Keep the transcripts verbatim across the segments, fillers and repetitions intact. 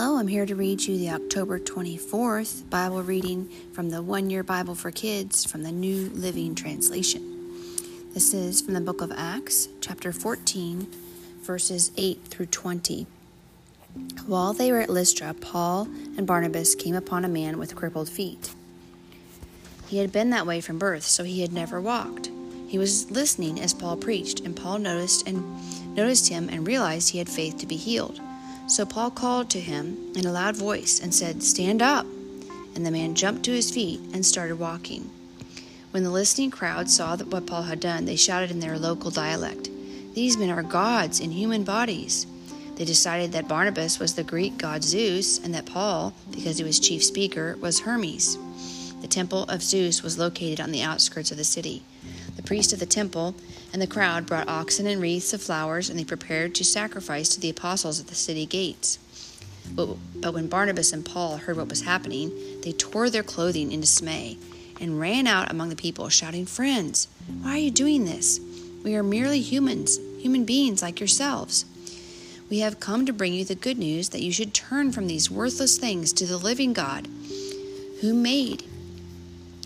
Hello, I'm here to read you the October twenty-fourth Bible reading from the One Year Bible for Kids from the New Living Translation. This is from the book of Acts, chapter fourteen, verses eight through twenty. While they were at Lystra, Paul and Barnabas came upon a man with crippled feet. He had been that way from birth, so he had never walked. He was listening as Paul preached, and Paul noticed and noticed him and realized he had faith to be healed. So Paul called to him in a loud voice and said, "Stand up!" And the man jumped to his feet and started walking. When the listening crowd saw that what Paul had done, they shouted in their local dialect, "These men are gods in human bodies." They decided that Barnabas was the Greek god Zeus and that Paul, because he was chief speaker, was Hermes. The temple of Zeus was located on the outskirts of the city. The priest of the temple and the crowd brought oxen and wreaths of flowers, and they prepared to sacrifice to the apostles at the city gates. But, but when Barnabas and Paul heard what was happening, they tore their clothing in dismay and ran out among the people, shouting, "Friends, why are you doing this? We are merely humans, human beings like yourselves. We have come to bring you the good news that you should turn from these worthless things to the living God, who made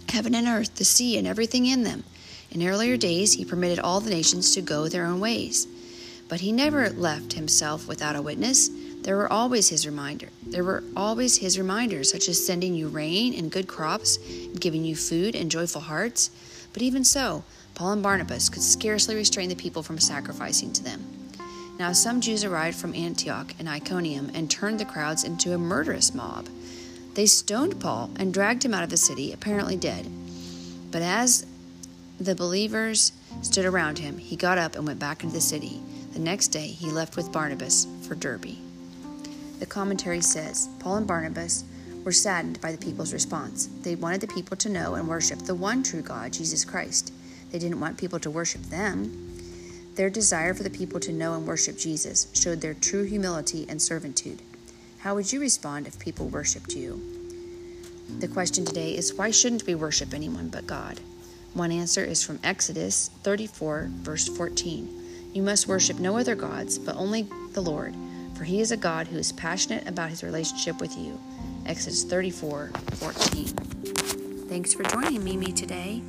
heaven and earth, the sea, and everything in them. In earlier days, he permitted all the nations to go their own ways, but he never left himself without a witness. There were always his reminder. There were always his reminders, such as sending you rain and good crops, and giving you food and joyful hearts. But even so, Paul and Barnabas could scarcely restrain the people from sacrificing to them. Now some Jews arrived from Antioch and Iconium and turned the crowds into a murderous mob. They stoned Paul and dragged him out of the city, apparently dead. But as the believers stood around him, he got up and went back into the city. The next day, he left with Barnabas for Derbe. The commentary says, Paul and Barnabas were saddened by the people's response. They wanted the people to know and worship the one true God, Jesus Christ. They didn't want people to worship them. Their desire for the people to know and worship Jesus showed their true humility and servitude. How would you respond if people worshipped you? The question today is, why shouldn't we worship anyone but God? One answer is from Exodus thirty-four, verse fourteen. You must worship no other gods, but only the Lord, for he is a God who is passionate about his relationship with you. Exodus thirty-four, fourteen. Thanks for joining Mimi today.